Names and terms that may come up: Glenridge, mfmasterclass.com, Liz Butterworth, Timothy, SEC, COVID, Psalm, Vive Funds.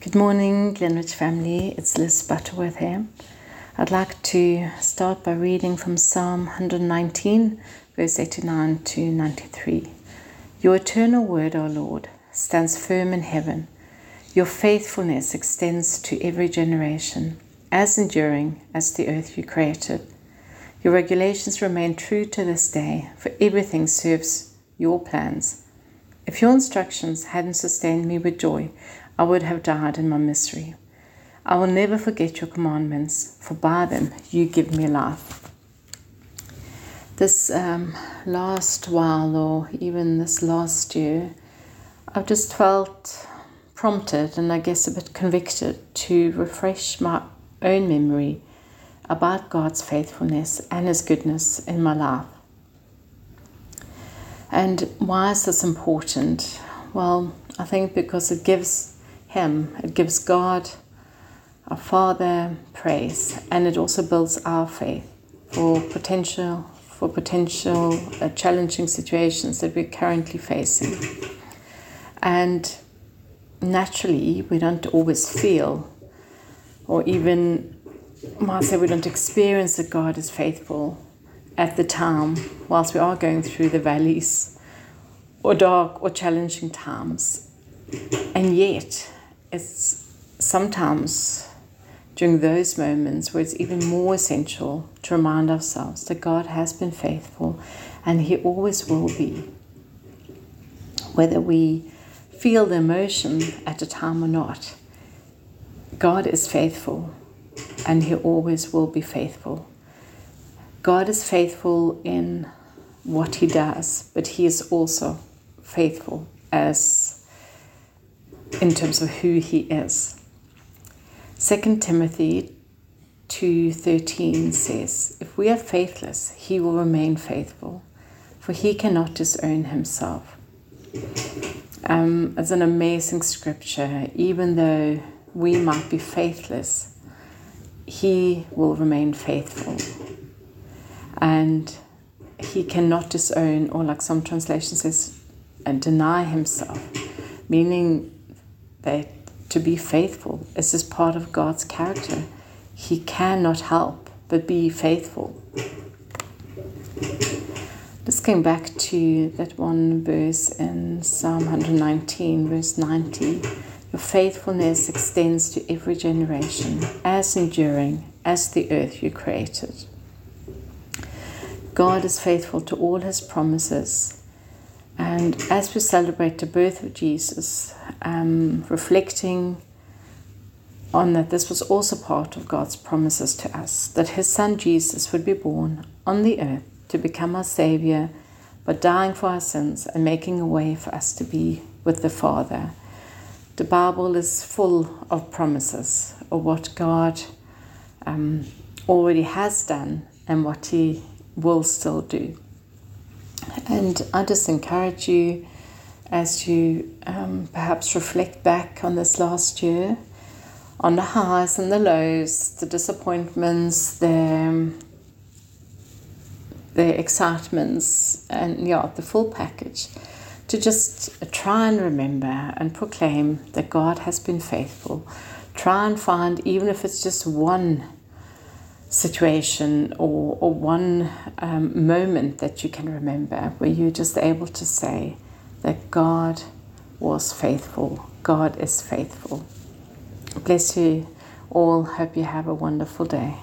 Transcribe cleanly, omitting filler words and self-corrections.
Good morning, Glenridge family. It's Liz Butterworth here. I'd like to start by reading from Psalm 119, verse 89 to 93. Your eternal word, O Lord, stands firm in heaven. Your faithfulness extends to every generation, as enduring as the earth you created. Your regulations remain true to this day, for everything serves your plans. If your instructions hadn't sustained me with joy, I would have died in my misery. I will never forget your commandments, for by them you give me life. This last while, or even this last year, I've just felt prompted and I guess a bit convicted to refresh my own memory about God's faithfulness and His goodness in my life. And why is this important? Well, I think because it gives God, our Father, praise, and it also builds our faith for potential challenging situations that we're currently facing. And naturally, we don't always feel, or even might say we don't experience, that God is faithful at the time whilst we are going through the valleys or dark or challenging times. And yet, it's sometimes during those moments where it's even more essential to remind ourselves that God has been faithful and He always will be, whether we feel the emotion at the time or not. God is faithful and He always will be faithful. God is faithful in what He does, but He is also faithful as in terms of who He is. 2 Timothy 2:13 says, if we are faithless, He will remain faithful, for He cannot disown Himself. It's an amazing scripture. Even though we might be faithless, He will remain faithful. And He cannot disown, or like some translation says, and deny Himself, meaning that to be faithful is just part of God's character. He cannot help but be faithful. This came back to that one verse in Psalm 119, verse 90. Your faithfulness extends to every generation, as enduring as the earth you created. God is faithful to all His promises. And as we celebrate the birth of Jesus, reflecting on that, this was also part of God's promises to us, that His Son Jesus would be born on the earth to become our Saviour by dying for our sins and making a way for us to be with the Father. The Bible is full of promises of what God already has done and what He will still do. And I just encourage you, as you perhaps reflect back on this last year, on the highs and the lows, the disappointments, the excitements, and the full package, to just try and remember and proclaim that God has been faithful. Try and find, even if it's just one situation or one moment that you can remember, where you're just able to say that God was faithful. God is faithful. Bless you all. Hope you have a wonderful day.